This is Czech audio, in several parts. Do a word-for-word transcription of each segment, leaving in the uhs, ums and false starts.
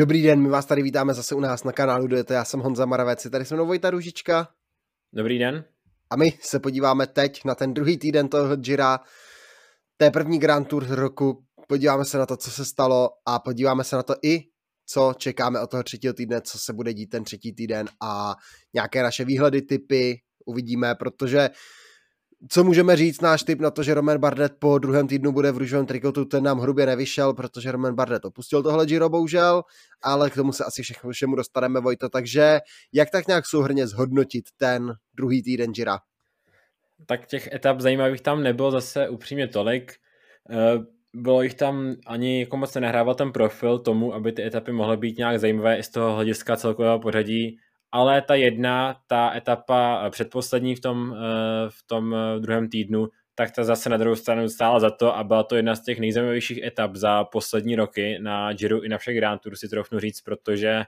Dobrý den, my vás tady vítáme zase u nás na kanálu Dojete, já jsem Honza Maravec, je tady se mnou Vojta Růžička. Dobrý den. A my se podíváme teď na ten druhý týden toho Gira, té první Grand Tour roku, podíváme se na to, co se stalo a podíváme se na to i, co čekáme od toho třetího týdne, co se bude dít ten třetí týden a nějaké naše výhledy, tipy uvidíme, protože co můžeme říct, náš tip na to, že Roman Bardet po druhém týdnu bude v růžovém trikotu, ten nám hrubě nevyšel, protože Roman Bardet opustil tohle Giro, bohužel, ale k tomu se asi všechno, všemu dostaneme, Vojto, takže jak tak nějak souhrnně zhodnotit ten druhý týden Gira? Tak těch etap zajímavých tam nebylo zase upřímně tolik, bylo jich tam ani jako moc nenahrával ten profil tomu, aby ty etapy mohly být nějak zajímavé i z toho hlediska celkového pořadí, ale ta jedna, ta etapa předposlední v tom, v tom druhém týdnu, tak ta zase na druhou stranu stála za to a byla to jedna z těch nejzajímavějších etap za poslední roky na Giro i na všech Grand Tour, si troufnu říct, protože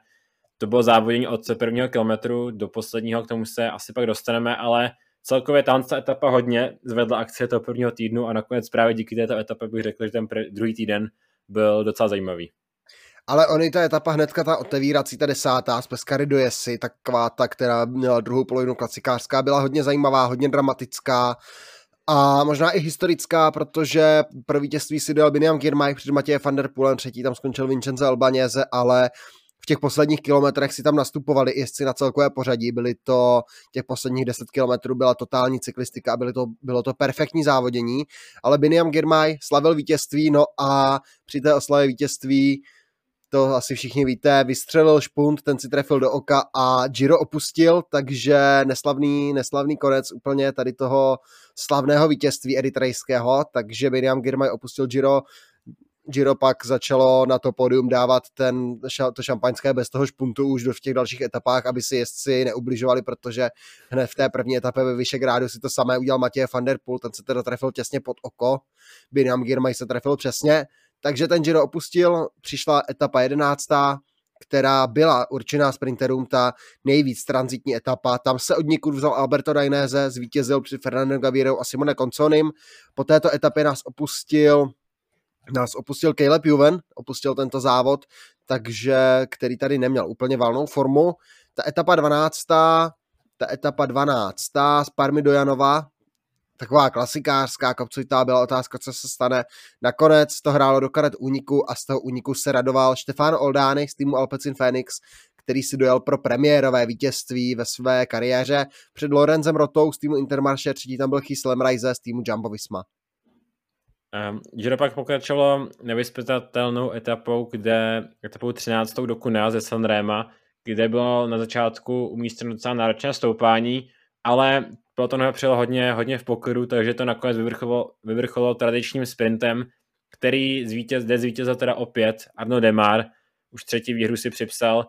to bylo závodění od prvního kilometru do posledního, k tomu se asi pak dostaneme, ale celkově ta etapa hodně zvedla akcie toho prvního týdnu a nakonec právě díky této etapě bych řekl, že ten druhý týden byl docela zajímavý. Ale oni ta etapa hnedka, ta otevírací, ta desátá z Pescary do Jesy, taková ta, která měla druhou polovinu klasikářská, byla hodně zajímavá, hodně dramatická a možná i historická, protože pro vítězství si dal Biniam Girmay před Mathieu van der Poelem, třetí tam skončil Vincenzo Albanese, ale v těch posledních kilometrech si tam nastupovali jezdci na celkové pořadí, byly to těch posledních deset kilometrů, byla totální cyklistika, byly to, bylo to perfektní závodění, ale Biniam Girmay slavil vítězství, no a při té oslavě vítězství to asi všichni víte, vystřelil špunt, ten si trefil do oka a Giro opustil, takže neslavný, neslavný konec úplně tady toho slavného vítězství eritrejského, takže Biniam Girmay opustil Giro, Giro pak začalo na to pódium dávat ten, to šampaňské bez toho špuntu už v těch dalších etapách, aby si jezdci neubližovali, protože hned v té první etapě ve Vyšegrádu si to samé udělal Mathieu van der Poel, ten se teda trefil těsně pod oko, Biniam Girmay se trefil přesně. Takže ten Giro opustil, přišla etapa jedenáctá, která byla určená sprinterům, ta nejvíc tranzitní etapa. Tam se od někud vzal Alberto Dainese, zvítězil před Fernandem Gavírou a Simone Consonim. Po této etapě nás opustil nás opustil Caleb Juven, opustil tento závod, takže který tady neměl úplně valnou formu. Ta etapa dvanáctá, ta etapa dvanáctá z Parmy do Janova, taková klasikářská, kopcovitá, byla otázka, co se stane. Nakonec to hrálo do karet úniku a z toho úniku se radoval Stefano Oldani z týmu Alpecin Phoenix, který si dojel pro premiérové vítězství ve své kariéře před Lorenzem Rotou z týmu Intermarché, třetí tam byl Chris Lemrajze z týmu Jumbo Visma. Um, Giro pak pokračovalo nevyzpytatelnou etapou, kde etapou třináctou do Kuna ze Sanrema, kde bylo na začátku umístěno docela náročné stoupání, ale Peloton přijel hodně, hodně v pokru, takže to nakonec vyvrcholilo tradičním sprintem, který zvítěz, zde zvítězil teda opět Arno Demar, už třetí výhru si připsal.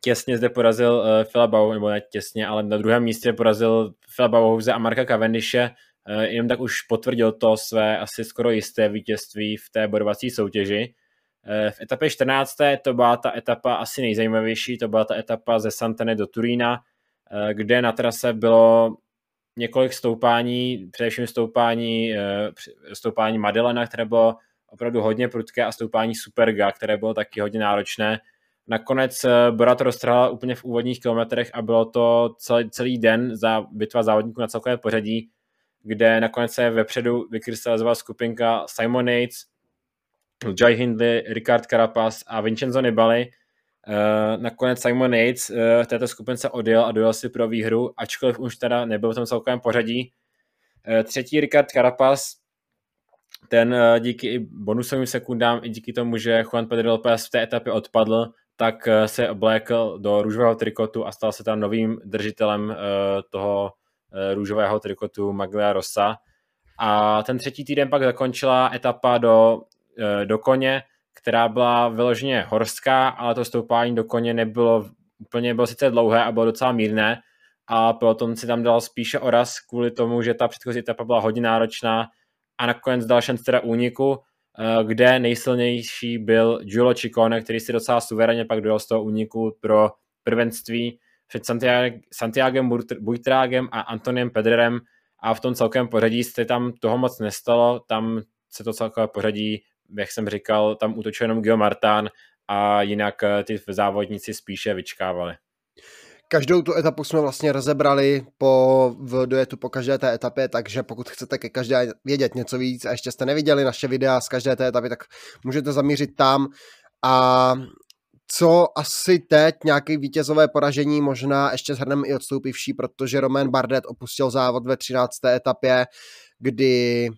Těsně zde porazil Phila Bauhause, nebo ne těsně, ale na druhém místě porazil Phila Bauhause a Marka Cavendishe, jenom tak už potvrdil to své asi skoro jisté vítězství v té bodovací soutěži. V etapě čtrnácté to byla ta etapa asi nejzajímavější, to byla ta etapa ze Santany do Turína, kde na trase bylo několik stoupání, především stoupání, stoupání Madelena, které bylo opravdu hodně prudké a stoupání Superga, které bylo taky hodně náročné. Nakonec Bora to roztrhala úplně v úvodních kilometrech a bylo to celý, celý den za bitva závodníků na celkové pořadí, kde nakonec se vepředu vykrystalizovala skupinka Simon Yates, Jai Hindley, Riccardo Carapaz a Vincenzo Nibali. Uh, nakonec Simon Yates uh, v této skupince odjel a dojel si pro výhru, ačkoliv už teda nebyl v tom celkovém pořadí. Uh, třetí Riccardo Carapaz, ten uh, díky i bonusovým sekundám, i díky tomu, že Juan Pedro Lopez v té etapě odpadl, tak uh, se oblékl do růžového trikotu a stal se tam novým držitelem uh, toho uh, růžového trikotu Maglia Rosa. A ten třetí týden pak zakončila etapa do, uh, do koně, která byla vyloženě horská, ale to stoupání do koně nebylo úplně, bylo sice dlouhé a bylo docela mírné a peloton si tam dal spíše oraz kvůli tomu, že ta předchozí etapa byla hodně náročná a nakonec dal šanci teda úniku, kde nejsilnější byl Giulio Ciccone, který si docela suverénně pak dojel z toho úniku pro prvenství před Santiagem Buitrágem a Antonem Pedrerem a v tom celkovém pořadí se tam toho moc nestalo, tam se to celkové pořadí jak jsem říkal, tam útočil jenom Guillaume Martin a jinak ty závodníci spíše vyčkávali. Každou tu etapu jsme vlastně rozebrali po, v duetu po každé té etapě, takže pokud chcete ke každé vědět něco víc a ještě jste neviděli naše videa z každé té etapy, tak můžete zamířit tam. A co asi teď, nějaké vítězové poražení, možná ještě shrneme i odstoupivší, protože Roman Bardet opustil závod ve třinácté etapě, kdy,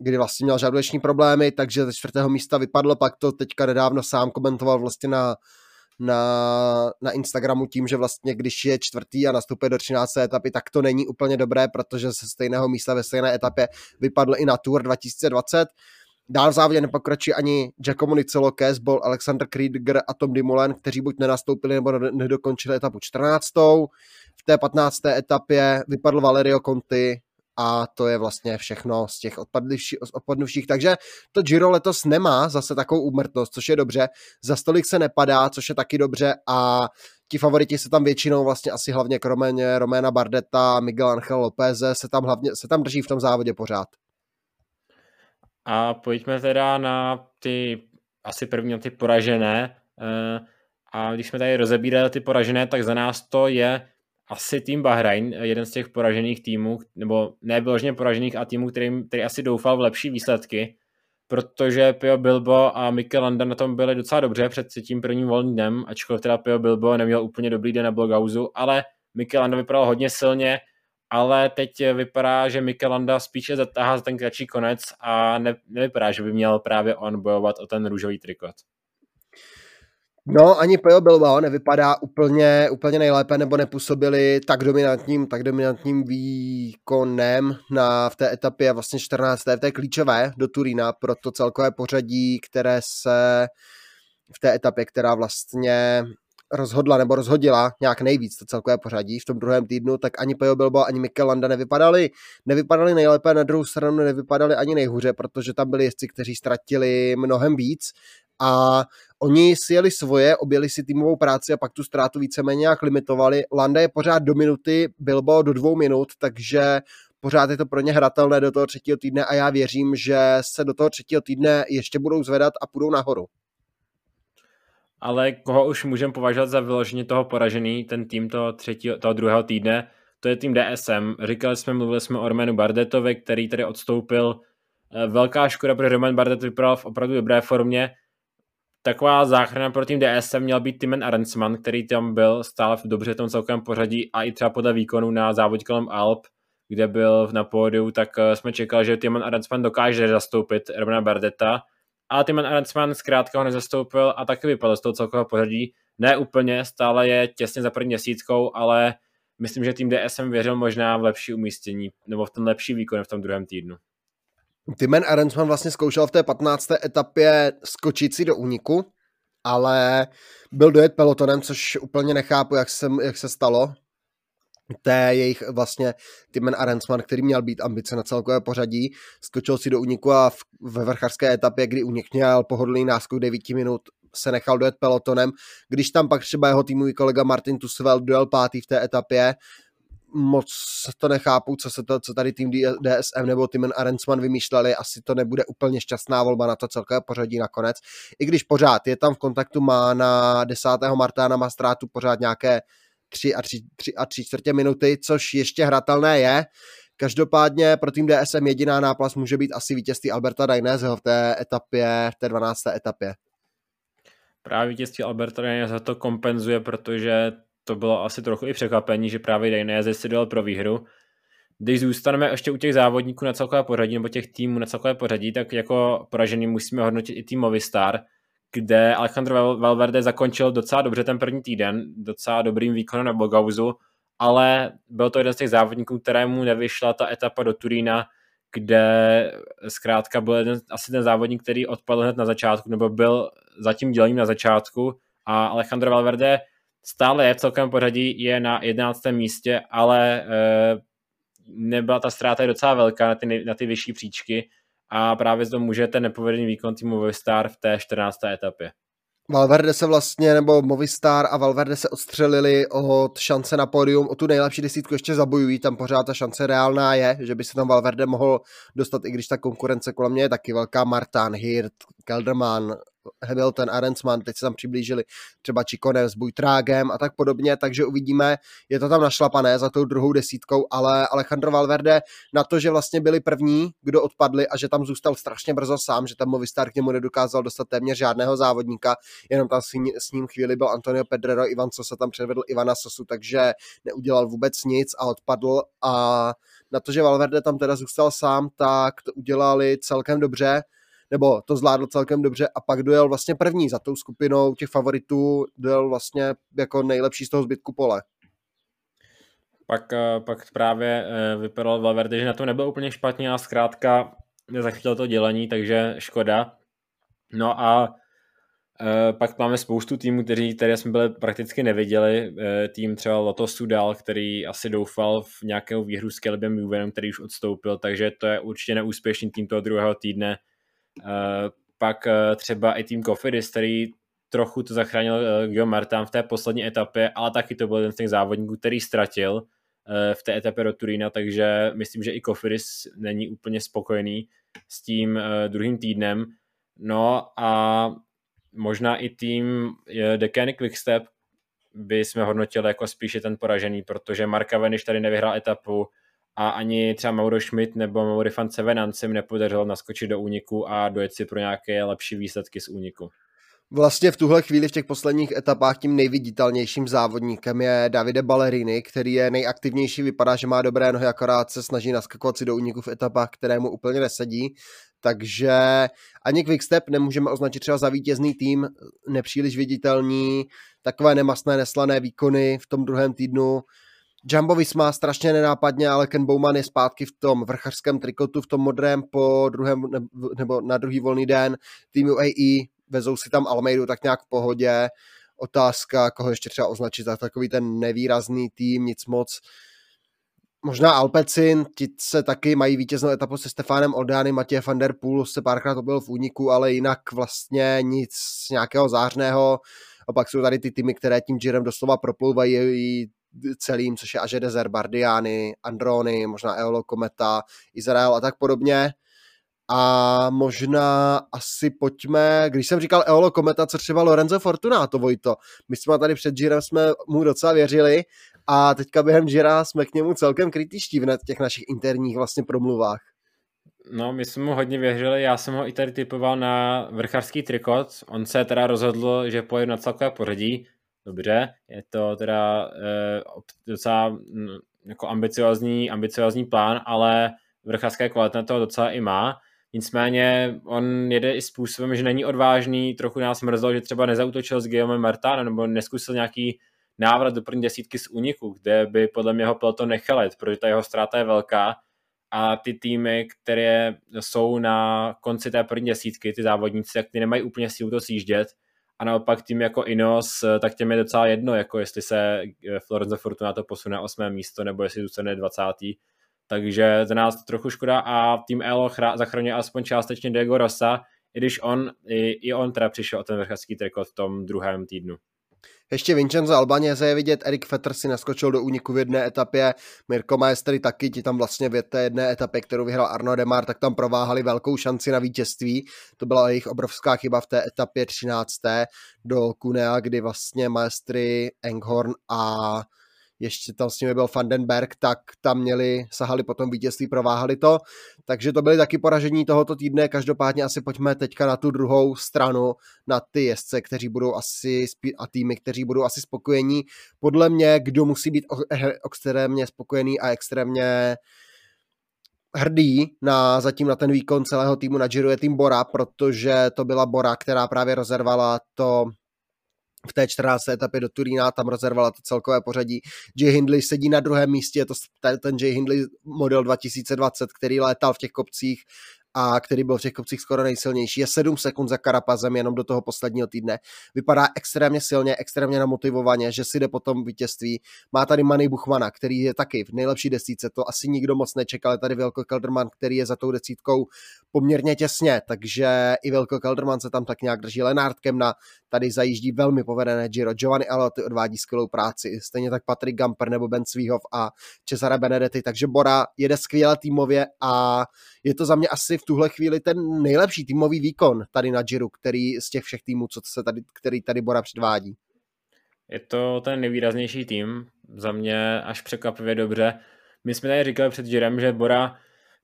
kdy vlastně měl žaludeční problémy, takže ze čtvrtého místa vypadlo, pak to teďka nedávno sám komentoval vlastně na Na, na Instagramu tím, že vlastně když je čtvrtý a nastupuje do třinácté etapy, tak to není úplně dobré, protože se stejného místa ve stejné etapě vypadl i na Tour dva tisíce dvacet. Dál v závodě nepokračují ani Giacomo Nicolò, Bol, Alexander Krieger a Tom Dumoulin, kteří buď nenastoupili nebo nedokončili etapu čtrnáctou. V té patnácté etapě vypadl Valerio Conti a to je vlastně všechno z těch odpadnuvších. Takže to Giro letos nemá zase takovou úmrtnost, což je dobře. Za stolik se nepadá, což je taky dobře a ti favoriti se tam většinou vlastně asi hlavně kromě Romana Bardeta, Miguel Angel Lopeze se tam hlavně se tam drží v tom závodě pořád. A pojďme teda na ty asi první ty poražené a když jsme tady rozebírali ty poražené, tak za nás to je asi tým Bahrajn, jeden z těch poražených týmů, nebo nebyložně poražených a týmů, který, který asi doufal v lepší výsledky, protože Pio Bilbo a Mikel Landa na tom byli docela dobře před tím prvním volným dnem, ačkoliv teda Pio Bilbo neměl úplně dobrý den na Bloghausu, ale Mikel Landa vypadal hodně silně, ale teď vypadá, že Mikel Landa spíše zatáhá za ten kratší konec a ne, nevypadá, že by měl právě on bojovat o ten růžový trikot. No, ani Pio Bilbao nevypadá úplně, úplně nejlépe, nebo nepůsobili tak dominantním, tak dominantním výkonem na, v té etapě vlastně čtrnácté v té klíčové do Turína, pro to celkové pořadí, které se v té etapě, která vlastně rozhodla nebo rozhodila nějak nejvíc to celkové pořadí v tom druhém týdnu, tak ani Pio Bilbao, ani Mikel Landa nevypadali, nevypadali nejlépe, na druhou stranu nevypadali ani nejhůře, protože tam byli jezdci, kteří ztratili mnohem víc a oni si jeli svoje, objeli si týmovou práci a pak tu ztrátu víceméně jak limitovali. Landa je pořád do minuty, Bilbao do dvou minut, takže pořád je to pro ně hratelné do toho třetího týdne a já věřím, že se do toho třetího týdne ještě budou zvedat a půjdou nahoru. Ale koho už můžeme považovat za vyloženě toho poražený, ten tým toho, třetího, toho druhého týdne, to je tým D S M. Říkali jsme, mluvili jsme o Romanu Bardetovi, který tady odstoupil. Velká škoda, protože Roman Bardet vypadal v opravdu dobré formě. Taková záchrana pro tým D S M měl být Thymen Arensman, který tam byl stále v dobře tom celkovém pořadí a i třeba podle výkonu na závodě kolem Alp, kde byl na pódiu, tak jsme čekali, že Thymen Arensman dokáže zastoupit Romana Bardeta. A Thymen Arensman zkrátka ho nezastoupil a taky vypadl z toho celkového pořadí. Ne úplně, stále je těsně za první měsíckou, ale myslím, že tým D S M věřil možná v lepší umístění nebo v ten lepší výkon v tom druhém týdnu. Thymen Arensman vlastně zkoušel v té patnácté etapě skočit si do úniku, ale byl dojet pelotonem, což úplně nechápu, jak se, jak se stalo. To je jejich vlastně Thymen Arensman, který měl být ambice na celkové pořadí, skočil si do úniku a v, ve vrcharské etapě, kdy únik měl pohodlný náskok devět minut, se nechal dojet pelotonem. Když tam pak třeba jeho týmový kolega Martin Tusvel dojel pátý v té etapě, moc to nechápu, co se to, co tady tým D S M nebo Thymen Arensman vymýšleli, asi to nebude úplně šťastná volba na to celkové pořadí nakonec. I když pořád je tam v kontaktu, má na desátého marta má ztrátu pořád nějaké tři a tři čtvrtě minuty, což ještě hratelné je. Každopádně pro tým D S M jediná náplast může být asi vítězství Alberta Daineseho v té etapě, v té dvanácté etapě. Právě vítězství Alberta Dainese to kompenzuje, protože to bylo asi trochu i překvapení, že právě Dainese si dal pro výhru. Když zůstaneme ještě u těch závodníků na celkové pořadí nebo těch týmů na celkové pořadí, tak jako poražený musíme hodnotit i tým Movistar, kde Alejandro Valverde zakončil docela dobře ten první týden, docela dobrým výkonem na Bloghausu, ale byl to jeden z těch závodníků, kterému nevyšla ta etapa do Turína, kde zkrátka byl jeden, asi ten závodník, který odpadl hned na začátku, nebo byl zatím dělením na začátku a Alejandro Valverde stále je v celkovém pořadí, je na jedenáctém místě, ale e, nebyla ta ztráta docela velká na ty, na ty vyšší příčky a právě z toho může ten nepovedený výkon týmu Movistar v té čtrnácté etapě. Valverde se vlastně, nebo Movistar a Valverde se odstřelili od šance na pódium, o tu nejlepší desítku ještě zabojují, tam pořád ta šance reálná je, že by se tam Valverde mohl dostat, i když ta konkurence kolem mě je taky velká, Martin, Hirt, Kelderman, Hamilton, Arensman, teď se tam přiblížili třeba Ciccone s Buitrágem a tak podobně, takže uvidíme, je to tam našlapané za tou druhou desítkou, ale Alejandro Valverde na to, že vlastně byli první, kdo odpadli a že tam zůstal strašně brzo sám, že tam Movistar k němu nedokázal dostat téměř žádného závodníka, jenom tam s ním chvíli byl Antonio Pedrero, Ivan Sosa tam předvedl Ivana Sosu, takže neudělal vůbec nic a odpadl, a na to, že Valverde tam teda zůstal sám, tak to udělali celkem dobře, nebo to zvládl celkem dobře, a pak dojel vlastně první za tou skupinou těch favoritů, dojel vlastně jako nejlepší z toho zbytku pole. Pak, pak právě vypadal Valverde, že na to nebyl úplně špatně a zkrátka nezachytil to dělení, takže škoda. No a pak máme spoustu týmů, kteří tady jsme byli prakticky neviděli. Tým třeba Lotto Sudal, který asi doufal v nějakou výhru s Calebem Juvenem, který už odstoupil, takže to je určitě neúspěšný tým toho druhého týdne. Uh, pak uh, třeba i tým Kofidis, který trochu to zachránil uh, Guillaume Martin v té poslední etapě, ale taky to byl jeden z těch závodníků, který ztratil uh, v té etapě do Turína, takže myslím, že i Kofidis není úplně spokojený s tím uh, druhým týdnem. No a možná i tým uh, Deceuninck Quickstep by jsme hodnotili jako spíše ten poražený, protože Mark Cavendish tady nevyhrál etapu, a ani třeba Mauro Schmidt nebo Mauri van Zevenant se mi nepodařilo naskočit do úniku a dojet si pro nějaké lepší výsledky z úniku. Vlastně v tuhle chvíli v těch posledních etapách tím nejviditelnějším závodníkem je Davide Ballerini, který je nejaktivnější, vypadá, že má dobré nohy, akorát se snaží naskakovat si do úniku v etapách, které mu úplně nesedí. Takže ani Quickstep nemůžeme označit třeba za vítězný tým, nepříliš viditelní, takové nemastné, neslané výkony v tom druhém týdnu. Jumbo Visma strašně nenápadně, ale Koen Bouwman je zpátky v tom vrchařském trikotu, v tom modrém po druhém, nebo na druhý volný den. Tým U A E, vezou si tam Almeidu tak nějak v pohodě. Otázka, koho ještě třeba označit za takový ten nevýrazný tým, nic moc. Možná Alpecin, ti se taky mají vítěznou etapu se Stefánem Oldány, Mathieu van der Poel se párkrát objel v úniku, ale jinak vlastně nic nějakého zářného. A pak jsou tady ty týmy, které tím Girem doslova proplouvají celým, což je Agedezer, Bardiani, Androni, možná Eolo kometa, Izrael a tak podobně. A možná asi pojďme, když jsem říkal Eolo kometa, co třeba Lorenzo Fortunato, Vojto. My jsme tady před Girem, jsme mu docela věřili a teďka během Gira jsme k němu celkem kritičtí v těch našich interních vlastně promluvách. No, my jsme mu hodně věřili, já jsem ho i tady typoval na vrchařský trikot. On se teda rozhodl, že pojede na celkové pořadí. Dobře, je to teda eh, docela hm, jako ambiciozní, ambiciozní plán, ale vrchařské kvality na toho docela i má. Nicméně on jede i způsobem, že není odvážný, trochu nás mrzlo, že třeba nezautočil s Guillaumem Martinem nebo neskusil nějaký návrat do první desítky z úniku, kde by podle mě ho peloton nechal jet, protože ta jeho ztráta je velká a ty týmy, které jsou na konci té první desítky, ty závodníci, tak ty nemají úplně sílu to sjíždět. A naopak tým jako Ineos, tak těm je docela jedno, jako jestli se Lorenzo Fortunato posune na osmé místo, nebo jestli zůstane dvacátý. Takže za nás to trochu škoda a tým Elo zachraňuje aspoň částečně Diego Rosa, i když on, i, i on teda přišel o ten vrchařský trikot v tom druhém týdnu. Ještě Vincenzo Albanese je vidět, Erik Fetter si naskočil do úniku v jedné etapě, Mirko Maestri taky, ti tam vlastně v té jedné etapě, kterou vyhrál Arno Demar, tak tam prováhali velkou šanci na vítězství, to byla jejich obrovská chyba v té etapě třinácté do Cunea, kdy vlastně Maestri, Enghorn a ještě tam s nimi byl Vandenberg, tak tam měli, sahali potom vítězství, prováhali to, takže to byly taky poražení tohoto týdne, každopádně asi pojďme teďka na tu druhou stranu, na ty jezdce, kteří budou asi, a týmy, kteří budou asi spokojení. Podle mě, kdo musí být extrémně spokojený a extrémně hrdý na, zatím na ten výkon celého týmu na Giro je tým Bora, protože to byla Bora, která právě rozervala to v té čtrnácté etapě do Turína, tam rozervala to celkové pořadí. Jai Hindley sedí na druhém místě, je to ten Jai Hindley model dva tisíce dvacet, který létal v těch kopcích a který byl v těch kopcích skoro nejsilnější. Je sedm sekund za Carapazem jenom do toho posledního týdne. Vypadá extrémně silně, extrémně namotivovaně, že si jde po tom vítězství. Má tady Mani Buchmana, který je taky v nejlepší desítce, to asi nikdo moc nečekal. Je tady Wilco Kelderman, který je za tou desítkou poměrně těsně, takže i Wilco Kelderman se tam tak nějak drží. Lennart Kemna tady zajíždí velmi povedené Giro. Giovanni Eloti odvádí skvělou práci, stejně tak Patrik Gamper nebo Ben Svihov a Cesare Benedetti, takže Bora jede skvěle týmově a je to za mě asi v tuhle chvíli ten nejlepší týmový výkon tady na Giru, který z těch všech týmů, co se tady, který tady Bora předvádí. Je to ten nejvýraznější tým, za mě až překvapivě dobře. My jsme tady říkali před Girem, že Bora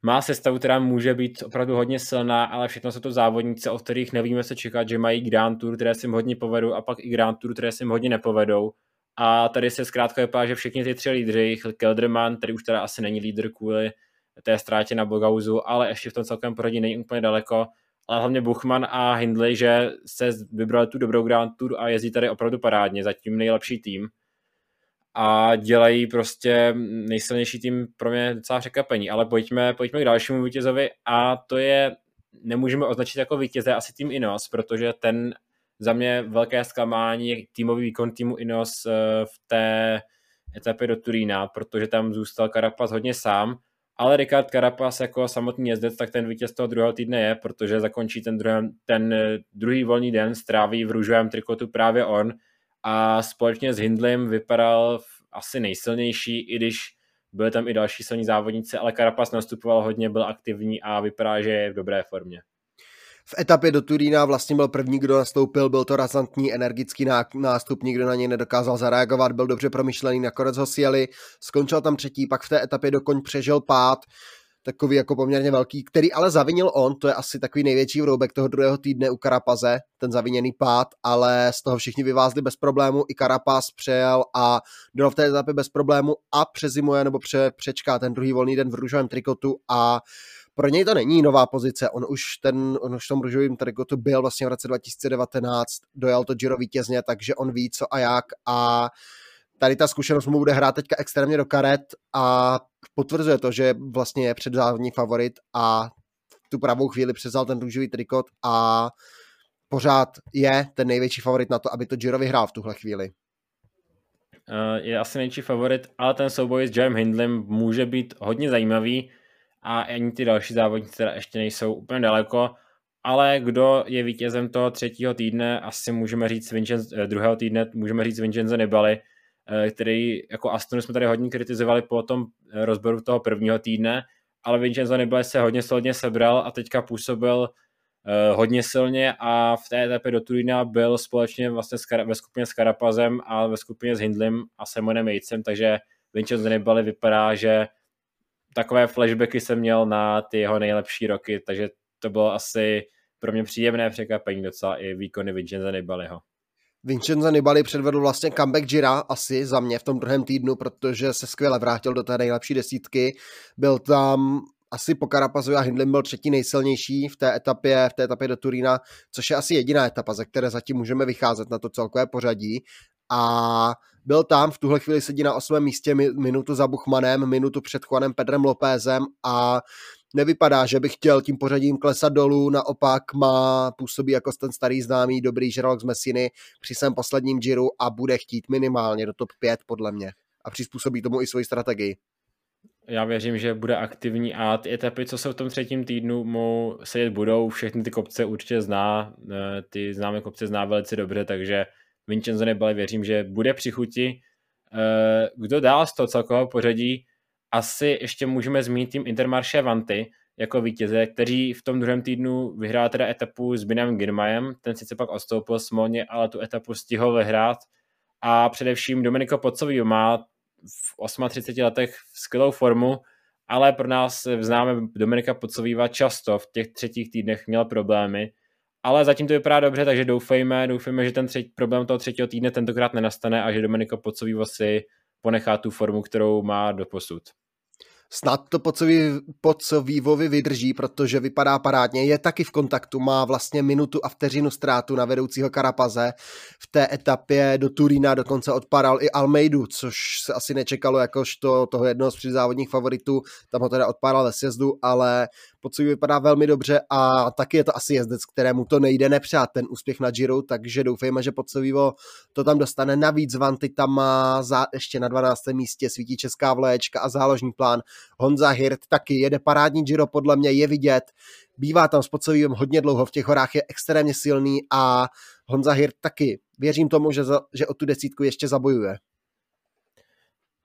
má sestavu, která může být opravdu hodně silná, ale všechno jsou to závodníci, od kterých nevíme se čekat, že mají Grand Tour, které si jim hodně povedou, a pak i Grand Tour, které si jim hodně nepovedou. A tady se zkrátka vypadá, že všichni ty tři lídři, Kelderman, který už teda asi není lídr kvůli té ztrátě na Bogauzu, ale ještě v tom celkem pořadí není úplně daleko, ale hlavně Buchman a Hindley, že se vybrali tu dobrou Grand Tour a jezdí tady opravdu parádně, zatím nejlepší tým. A dělají prostě nejsilnější tým, pro mě docela překvapení, ale pojďme, pojďme k dalšímu vítězovi, a to je, nemůžeme označit jako vítěze asi tým Ineos, protože ten za mě velké zklamání je týmový výkon týmu Ineos v té etapě do Turína, protože tam zůstal Carapaz hodně sám, ale Ricard Carapaz jako samotný jezdec, tak ten vítěz toho druhého týdne je, protože zakončí ten druhý, ten druhý volný den, stráví v růžovém trikotu právě on, a společně s Hindlem vypadal asi nejsilnější, i když byly tam i další silní závodníci, ale Carapaz nastupoval hodně, byl aktivní a vypadá, že je v dobré formě. V etapě do Turína vlastně byl první, kdo nastoupil, byl to razantní, energický nástup, nikdo na něj nedokázal zareagovat, byl dobře promyšlený, nakonec ho sjeli, skončil tam třetí, pak v té etapě do koň přežil pád, takový jako poměrně velký, který ale zavinil on, to je asi takový největší vroubek toho druhého týdne u Carapaze, ten zaviněný pád, ale z toho všichni vyvázli bez problému, i Carapaz přejel a dojel v té etapě bez problému a přezimuje nebo pře, přečká ten druhý volný den v růžovém trikotu, a pro něj to není nová pozice, on už, ten, on už v tom růžovém trikotu byl vlastně v roce dva tisíce devatenáct, dojel to Giro vítězně, takže on ví co a jak, a tady ta zkušenost mu bude hrát teďka extrémně do karet a potvrzuje to, že vlastně je předzávodní favorit, a tu pravou chvíli převzal ten růžový trikot a pořád je ten největší favorit na to, aby to Giro vyhrál v tuhle chvíli. Je asi největší favorit, ale ten souboj s Jaim Hindlem může být hodně zajímavý a ani ty další závodníci teda ještě nejsou úplně daleko, ale kdo je vítězem toho třetího týdne, asi můžeme říct Vincenzo, druhého týdne můžeme říct Vincenzo Nibali, který jako Astonu jsme tady hodně kritizovali po tom rozboru toho prvního týdne, ale Vincenzo Nibali se hodně solidně sebral a teďka působil hodně silně a v té etapě do Turína byl společně vlastně ve skupině s Carapazem a ve skupině s Hindlem a Simonem Yatesem, takže Vincenzo Nibali vypadá, že takové flashbacky jsem měl na ty jeho nejlepší roky, takže to bylo asi pro mě příjemné překvapení docela i výkony Vincenza Nibaliho. Vincenzo Nibali předvedl vlastně comeback Gira asi za mě v tom druhém týdnu, protože se skvěle vrátil do té nejlepší desítky. Byl tam asi po Carapazovi a Hindlem byl třetí nejsilnější v té etapě, v té etapě do Turína, což je asi jediná etapa, ze které zatím můžeme vycházet na to celkové pořadí. A byl tam, v tuhle chvíli sedí na osmém místě, minutu za Buchmanem, minutu před Juanem Pedrem Lopézem a nevypadá, že by chtěl tím pořadím klesat dolů, naopak má, působí jako ten starý známý dobrý žralok z Messiny při svém posledním Giru a bude chtít minimálně do top pět podle mě a přizpůsobí tomu i svoji strategii. Já věřím, že bude aktivní a ty etapy, co se v tom třetím týdnu mu sedět budou, všechny ty kopce určitě zná, ty známé kopce zná velice dobře, takže Vincenzo Nibali věřím, že bude při chuti. Kdo dál z toho celkového pořadí? Asi ještě můžeme zmínit tým Intermarché Vanty jako vítěze, kteří v tom druhém týdnu vyhrál teda etapu s Biniam Girmayem, ten sice pak odstoupil smolně, ale tu etapu stihl vyhrát a především Domenico Pozzoviu má v třiceti osmi letech skvělou formu, ale pro nás známe Dominika Pozzoviua často v těch třetích týdnech měl problémy, ale zatím to vypadá dobře, takže doufejme, doufejme, že ten třetí, problém toho třetího týdne tentokrát nenastane a že Domenico Pozzoviua si ponechá tu formu, kterou má doposud. Snad to Pozzoviuovi vydrží, protože vypadá parádně, je taky v kontaktu, má vlastně minutu a vteřinu ztrátu na vedoucího Carapaze. V té etapě do Turína dokonce odpadal i Almeidu, což se asi nečekalo jakožto toho jednoho z předzávodních favoritů, tam ho teda odpadal ve sjezdu, ale pocit vypadá velmi dobře a taky je to asi jezdec, kterému to nejde nepřát ten úspěch na Giro, takže doufejme, že Podcevivo to tam dostane. Navíc Vanty tam má za, ještě na dvanáctém místě svítí česká vlaječka a záložní plán. Honza Hirt taky jede parádní Giro, podle mě je vidět, bývá tam s Podsevivem hodně dlouho, v těch horách je extrémně silný a Honza Hirt taky. Věřím tomu, že, za, že o tu desítku ještě zabojuje.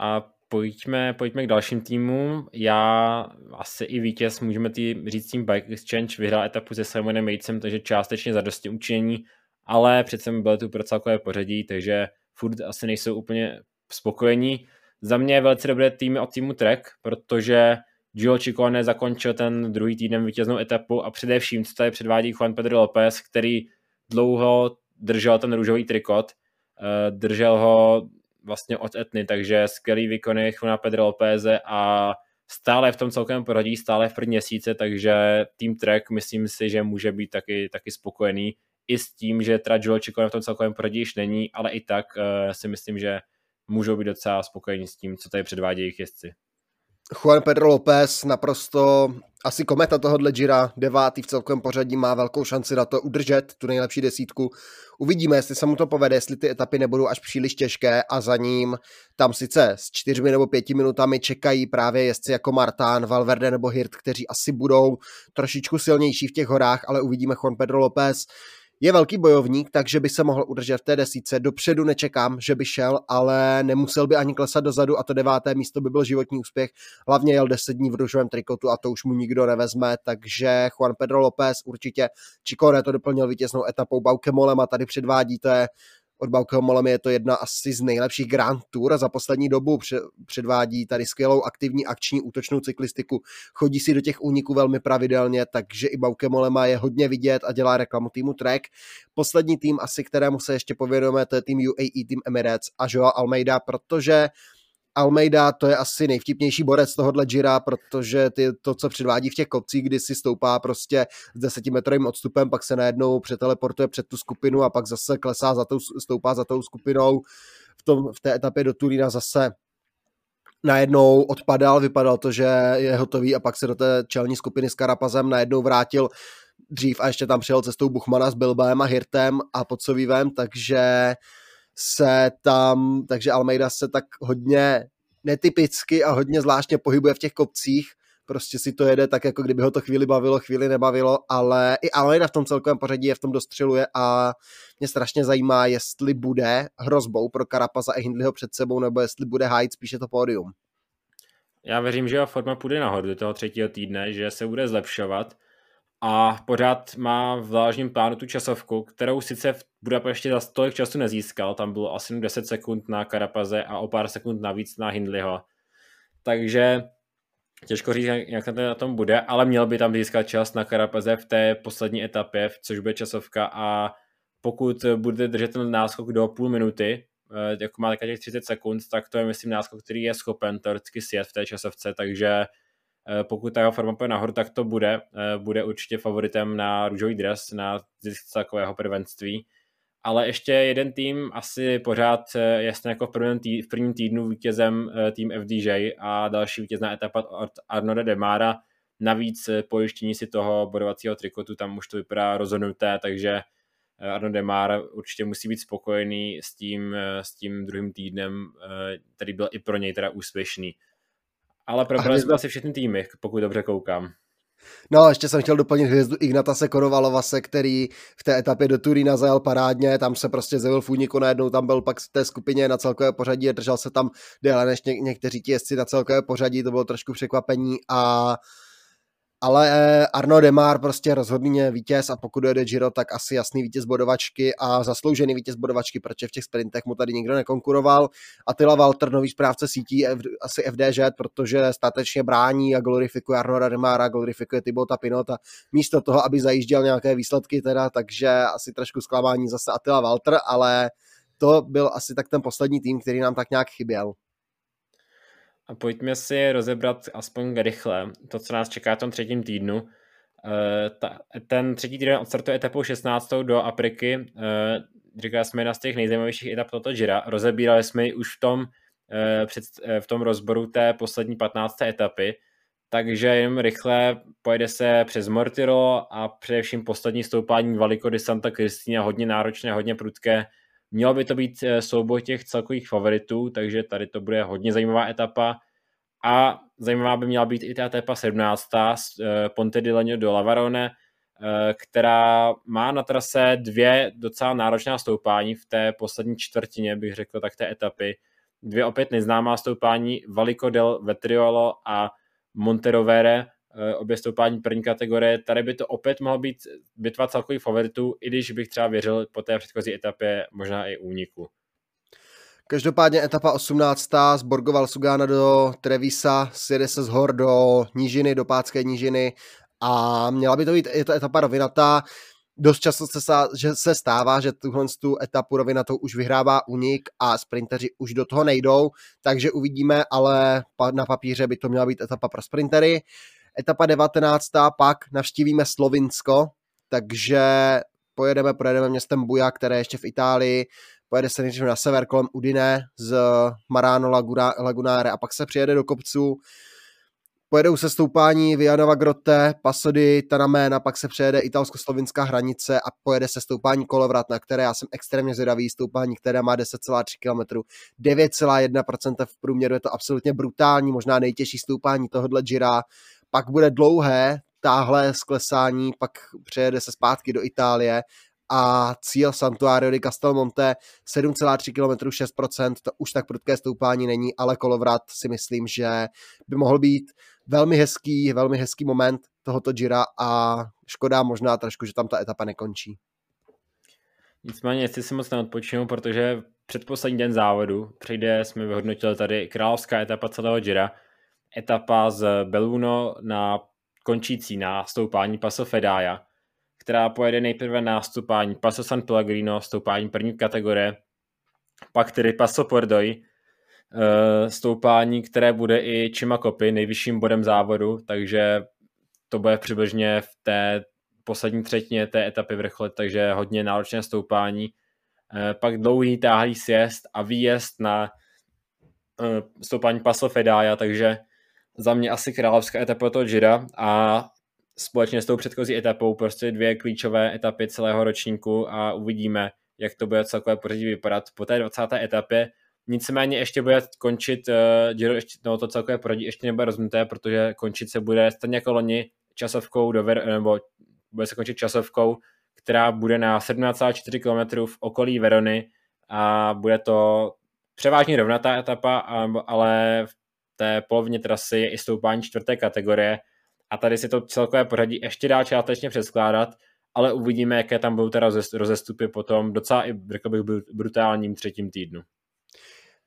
A Pojďme, pojďme k dalším týmům. Já asi i vítěz, můžeme tý, říct tým Bike Exchange, vyhrál etapu se Simonem Yatesem, takže částečně zadosti učinění, ale přece byly tu pro celkové pořadí, takže furt asi nejsou úplně spokojení. Za mě je velice dobré týmy od týmu Trek, protože Giulio Ciccone zakončil ten druhý týden vítěznou etapu a především, co tady předvádí Juan Pedro Lopez, který dlouho držel ten růžový trikot, držel ho vlastně od Etny, takže skvělý výkony Juana Pedro Lopéze a stále v tom celkem poradí, stále v první měsíce, takže tým Trek myslím si, že může být taky, taky spokojený i s tím, že Giulio Ciccone v tom celkovém poradí již není, ale i tak uh, si myslím, že můžou být docela spokojení s tím, co tady předvádějí jejich jezdci. Juan Pedro Lopez naprosto asi kometa tohohle Gira, devátý v celkovém pořadí, má velkou šanci na to udržet tu nejlepší desítku. Uvidíme, jestli se mu to povede, jestli ty etapy nebudou až příliš těžké a za ním tam sice s čtyřmi nebo pěti minutami čekají právě jezdci jako Martán, Valverde nebo Hirt, kteří asi budou trošičku silnější v těch horách, ale uvidíme. Juan Pedro Lopez je velký bojovník, takže by se mohl udržet v té desítce. Dopředu nečekám, že by šel, ale nemusel by ani klesat dozadu a to deváté místo by byl životní úspěch. Hlavně jel deset dní v růžovém trikotu a to už mu nikdo nevezme, takže Juan Pedro Lopez určitě. Ciccone to doplnil vítěznou etapou Baukemolem a tady předvádíte. Od Baukemolem je to jedna asi z nejlepších Grand Tour a za poslední dobu předvádí tady skvělou aktivní akční útočnou cyklistiku. Chodí si do těch úniků velmi pravidelně, takže i Baukemolema je hodně vidět a dělá reklamu týmu Trek. Poslední tým asi, kterému se ještě povědomujeme, to je tým U A E, tým Emirates a João Almeida, protože Almeida to je asi nejvtipnější borec tohohle Gira, protože ty, to, co předvádí v těch kopcích, kdy si stoupá prostě s desetimetrovým odstupem, pak se najednou přeteleportuje před tu skupinu a pak zase klesá, za tou, stoupá za tou skupinou. V, tom, v té etapě do Turína zase najednou odpadal, vypadal to, že je hotový a pak se do té čelní skupiny s Carapazem najednou vrátil dřív a ještě tam přijel cestou Buchmana s Bilbem a Hirtem a Podsevivem, takže se tam, takže Almeida se tak hodně netypicky a hodně zvláštně pohybuje v těch kopcích, prostě si to jede tak, jako kdyby ho to chvíli bavilo, chvíli nebavilo, ale i Almeida v tom celkovém pořadí je v tom dostřeluje a mě strašně zajímá, jestli bude hrozbou pro Carapaza a Hindleyho před sebou, nebo jestli bude hájit spíše to pódium. Já věřím, že jeho forma půjde nahoru do toho třetího týdne, že se bude zlepšovat a pořád má v záložním plánu tu časovku, kterou sice v Budapešti za tolik času nezískal, tam bylo asi deset sekund na Carapaze a o pár sekund navíc na Hindleyho. Takže těžko říct, jak na tom bude, ale měl by tam získat čas na Carapaze v té poslední etapě, což bude časovka, a pokud bude držet ten náskok do půl minuty, jako má těch třicet sekund, tak to je myslím náskok, který je schopen teoreticky sjet v té časovce, takže pokud ta forma půjde nahoru, tak to bude. Bude určitě favoritem na růžový dres, na zisk takového prvenství. Ale ještě jeden tým, asi pořád jasně jako v prvním, tý, v prvním týdnu vítězem tým F D J a další vítězná etapa od Arnoda Demara. Navíc pojištění si toho bodovacího trikotu, tam už to vypadá rozhodnuté, takže Arno Demar určitě musí být spokojený s tím, s tím druhým týdnem, který byl i pro něj teda úspěšný. Ale probrali jsme asi všechny týmy, pokud dobře koukám. No, ještě jsem chtěl doplnit hvězdu Ignatase Korvalovase, který v té etapě do Turína zajel parádně, tam se prostě zjevil v úniku najednou, tam byl pak v té skupině na celkové pořadí a držel se tam déle než ně- někteří ti jezdci na celkové pořadí, to bylo trošku překvapení a... Ale Arno Demar prostě rozhodně vítěz a pokud jede Giro, tak asi jasný vítěz bodovačky a zasloužený vítěz bodovačky, protože v těch sprintech mu tady nikdo nekonkuroval. Attila Walter, nový správce sítí, asi F D Ž, protože statečně brání a glorifikuje Arno Demara, glorifikuje Thibauta Pinota místo toho, aby zajížděl nějaké výsledky teda, takže asi trošku zklamání zase Attila Walter, ale to byl asi tak ten poslední tým, který nám tak nějak chyběl. A pojďme si rozebrat aspoň rychle to, co nás čeká v tom třetím týdnu. Ten třetí týden odstartuje etapou šestnáctou do Afriky. Říkali jsme, jedna z těch nejzajímavějších etap toto Gira. Rozebírali jsme ji už v tom, v tom rozboru té poslední patnácté etapy. takže jen rychle pojede se přes Mortiro a především poslední stoupání Valico di Santa Cristina, hodně náročné, hodně prudké. Mělo by to být souboj těch celkových favoritů, takže tady to bude hodně zajímavá etapa. A zajímavá by měla být i ta etapa sedmnáctá z Ponte di Legno do Lavarone, která má na trase dvě docela náročná stoupání v té poslední čtvrtině, bych řekl tak, té etapy. Dvě opět neznámá stoupání, Valico del Vetriolo a Monterovere, obě stoupání první kategorie. Tady by to opět mohlo být bitva celkových favoritů, i když bych třeba věřil po té předchozí etapě možná i úniku. Každopádně etapa osmnáctá z Borgo Valsugana do Trevisa, sjede se z hor do nížiny, do Pátské nížiny a měla by to být etapa rovinatá. Dost často se, že se stává, že tuhle tu etapu rovinatou už vyhrává únik a sprinteři už do toho nejdou, takže uvidíme, ale na papíře by to měla být etapa pro sprintery. Etapa devatenáctá pak navštívíme Slovinsko, takže pojedeme, projedeme městem Buja, které ještě v Itálii, pojede se nejdřív na sever kolem Udine z Marano Lagunare a pak se přijede do kopců. Pojedou se stoupání Vianova Grotte, Pasody, Tanaména, pak se přejede italsko-slovinská hranice a pojede se stoupání Kolovrat, na které já jsem extrémně zvědavý, stoupání, které má deset celá tři kilometru, devět celá jedna procenta v průměru, je to absolutně brutální, možná nejtěžší stoupání tohohle Gira. Pak bude dlouhé, táhlé sklesání, pak přejede se zpátky do Itálie a cíl Santuario di Castelmonte sedm celá tři kilometru, šest procent, to už tak prudké stoupání není, ale kolovrat si myslím, že by mohl být velmi hezký, velmi hezký moment tohoto Gira a škoda možná trošku, že tam ta etapa nekončí. Nicméně, jestli si moc neodpočinu, protože předposlední den závodu přijde, jsme vyhodnotili tady královská etapa celého Gira, etapa z Belluno na končící na stoupání Passo Fedaia, která pojede nejprve na stoupání Passo San Pellegrino, stoupání první kategorie, pak tedy Passo Pordoi, stoupání, které bude i Cimacopy nejvyšším bodem závodu, takže to bude přibližně v té poslední třetině té etapy vrcholet, takže hodně náročné stoupání. Pak dlouhý táhlý sjezd a výjezd na stoupání Passo Fedaia, takže za mě asi královská etapa toho Gira a společně s tou předchozí etapou prostě dvě klíčové etapy celého ročníku a uvidíme, jak to bude celkové pořadí vypadat po té dvacáté etapě. Nicméně ještě bude končit uh, Giro, ještě, no, to celkové pořadí ještě nebude rozumité, protože končit se bude stejně jako loni časovkou, do, nebo bude se končit časovkou, která bude na sedmnáct celá čtyři kilometru v okolí Verony a bude to převážně rovnatá etapa, ale v té polovině trasy je i stoupání čtvrté kategorie a tady si to celkové pořadí ještě dá částečně přeskládat, ale uvidíme, jaké tam budou teda rozestupy potom docela i, řekl bych, brutálním třetím týdnu.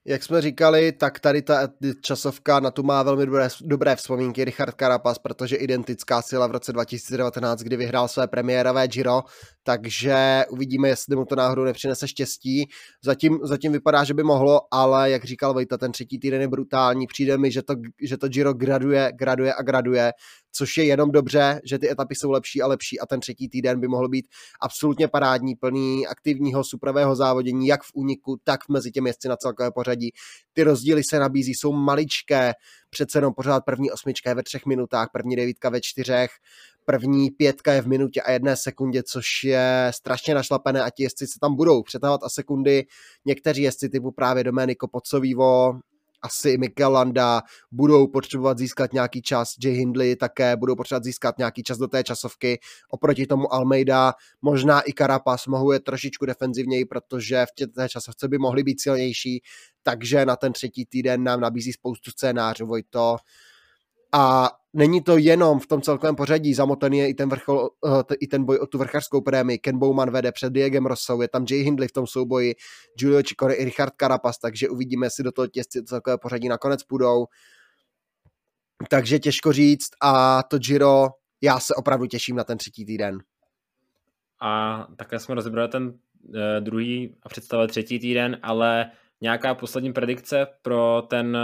Jak jsme říkali, tak tady ta časovka na tu má velmi dobré, dobré vzpomínky Richard Carapaz, protože identická sila v roce dva tisíce devatenáct, kdy vyhrál své premiérové Giro, takže uvidíme, jestli mu to náhodou nepřinese štěstí. Zatím, zatím vypadá, že by mohlo, ale jak říkal Vojta, ten třetí týden je brutální, přijde mi, že to, že to Giro graduje, graduje a graduje, což je jenom dobře, že ty etapy jsou lepší a lepší a ten třetí týden by mohl být absolutně parádní, plný aktivního supravého závodění, jak v úniku, tak mezi těmi jezdci na celkové pořadí. Ty rozdíly se nabízí, jsou maličké, přece jenom pořád první osmička je ve třech minutách, první devítka ve čtyřech, první pětka je v minutě a jedné sekundě, což je strašně našlapené a ti jezdci se tam budou přetahovat a sekundy. Někteří jezdci typu právě Domenico Pozzovivo, asi i Mikel Landa budou potřebovat získat nějaký čas, Jai Hindley také budou potřebovat získat nějaký čas do té časovky, oproti tomu Almeida, možná i Carapaz mohou je trošičku defenzivněji, protože v té časovce by mohly být silnější, takže na ten třetí týden nám nabízí spoustu scénářů, Vojto. A není to jenom v tom celkovém pořadí, zamotaný je i ten, vrchol, i ten boj o tu vrchařskou prémii, Koen Bouwman vede před Diegem Rossou, je tam Jai Hindley v tom souboji, Giulio Ciccone i Richard Carapaz, takže uvidíme, jestli do toho těžce celkové pořadí nakonec půjdou. Takže těžko říct a to Giro, já se opravdu těším na ten třetí týden. A takhle jsme rozebrali ten eh, druhý a představili třetí týden, ale nějaká poslední predikce pro ten,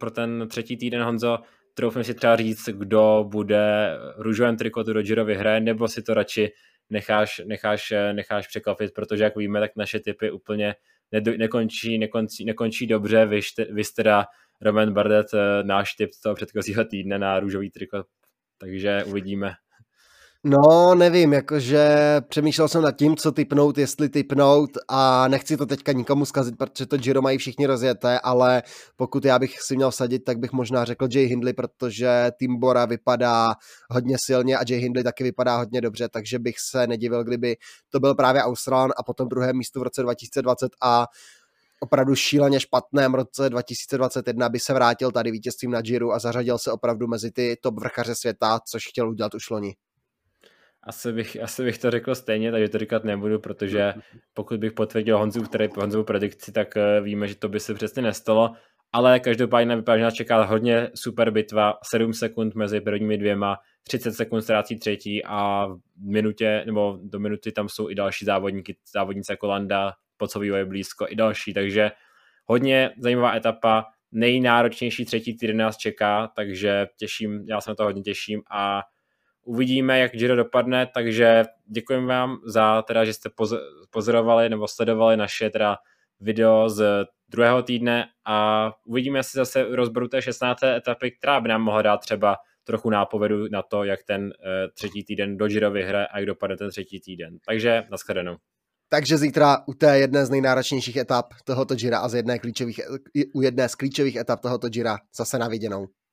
pro ten třetí týden, Honzo? Troufím si třeba říct, kdo bude růžovém trikotu do Giro vyhraje, nebo si to radši necháš, necháš, necháš překvapit, protože jak víme, tak naše tipy úplně nekončí, nekončí, nekončí dobře. Vy, vy teda Roman Bardet, náš tip toho předchozího týdne na růžový triko, takže uvidíme. No, nevím, jakože přemýšlel jsem nad tím, co tipnout, jestli tipnout, a nechci to teďka nikomu zkazit, protože to Giro mají všichni rozjeté, ale pokud já bych si měl sadit, tak bych možná řekl Jai Hindley, protože Team Bora vypadá hodně silně a Jai Hindley taky vypadá hodně dobře, takže bych se nedivil, kdyby to byl právě Australan a potom druhé místo v roce dva tisíce dvacet a opravdu šíleně špatném roce dva tisíce dvacet jedna by se vrátil tady vítězstvím na Giru a zařadil se opravdu mezi ty top vrchaře světa, což chtěl udělat už loni. Asi bych, asi bych to řekl stejně, takže to říkat nebudu, protože pokud bych potvrdil Honzovu, Honzovu predikci, tak víme, že to by se přesně nestalo, ale každopádně vypadá, že nás čeká hodně super bitva, sedm sekund mezi prvními dvěma, třicet sekund ztrácí třetí a v minutě, nebo do minuty tam jsou i další závodníky, závodnice jako Landa, Pocovýho je blízko i další, takže hodně zajímavá etapa, nejnáročnější třetí týden nás čeká, takže těším, já se na to hodně těším a uvidíme, jak Giro dopadne, takže děkujeme vám za teda, že jste pozorovali nebo sledovali naše teda video z druhého týdne a uvidíme, jestli zase rozboru té šestnácté etapy, která by nám mohla dát třeba trochu nápovědu na to, jak ten třetí týden do Giro vyhraje a jak dopadne ten třetí týden. Takže nashledanou. Takže zítra u té jedné z nejnáročnějších etap tohoto Gira a z jedné klíčových, u jedné z klíčových etap tohoto Gira zase na viděnou.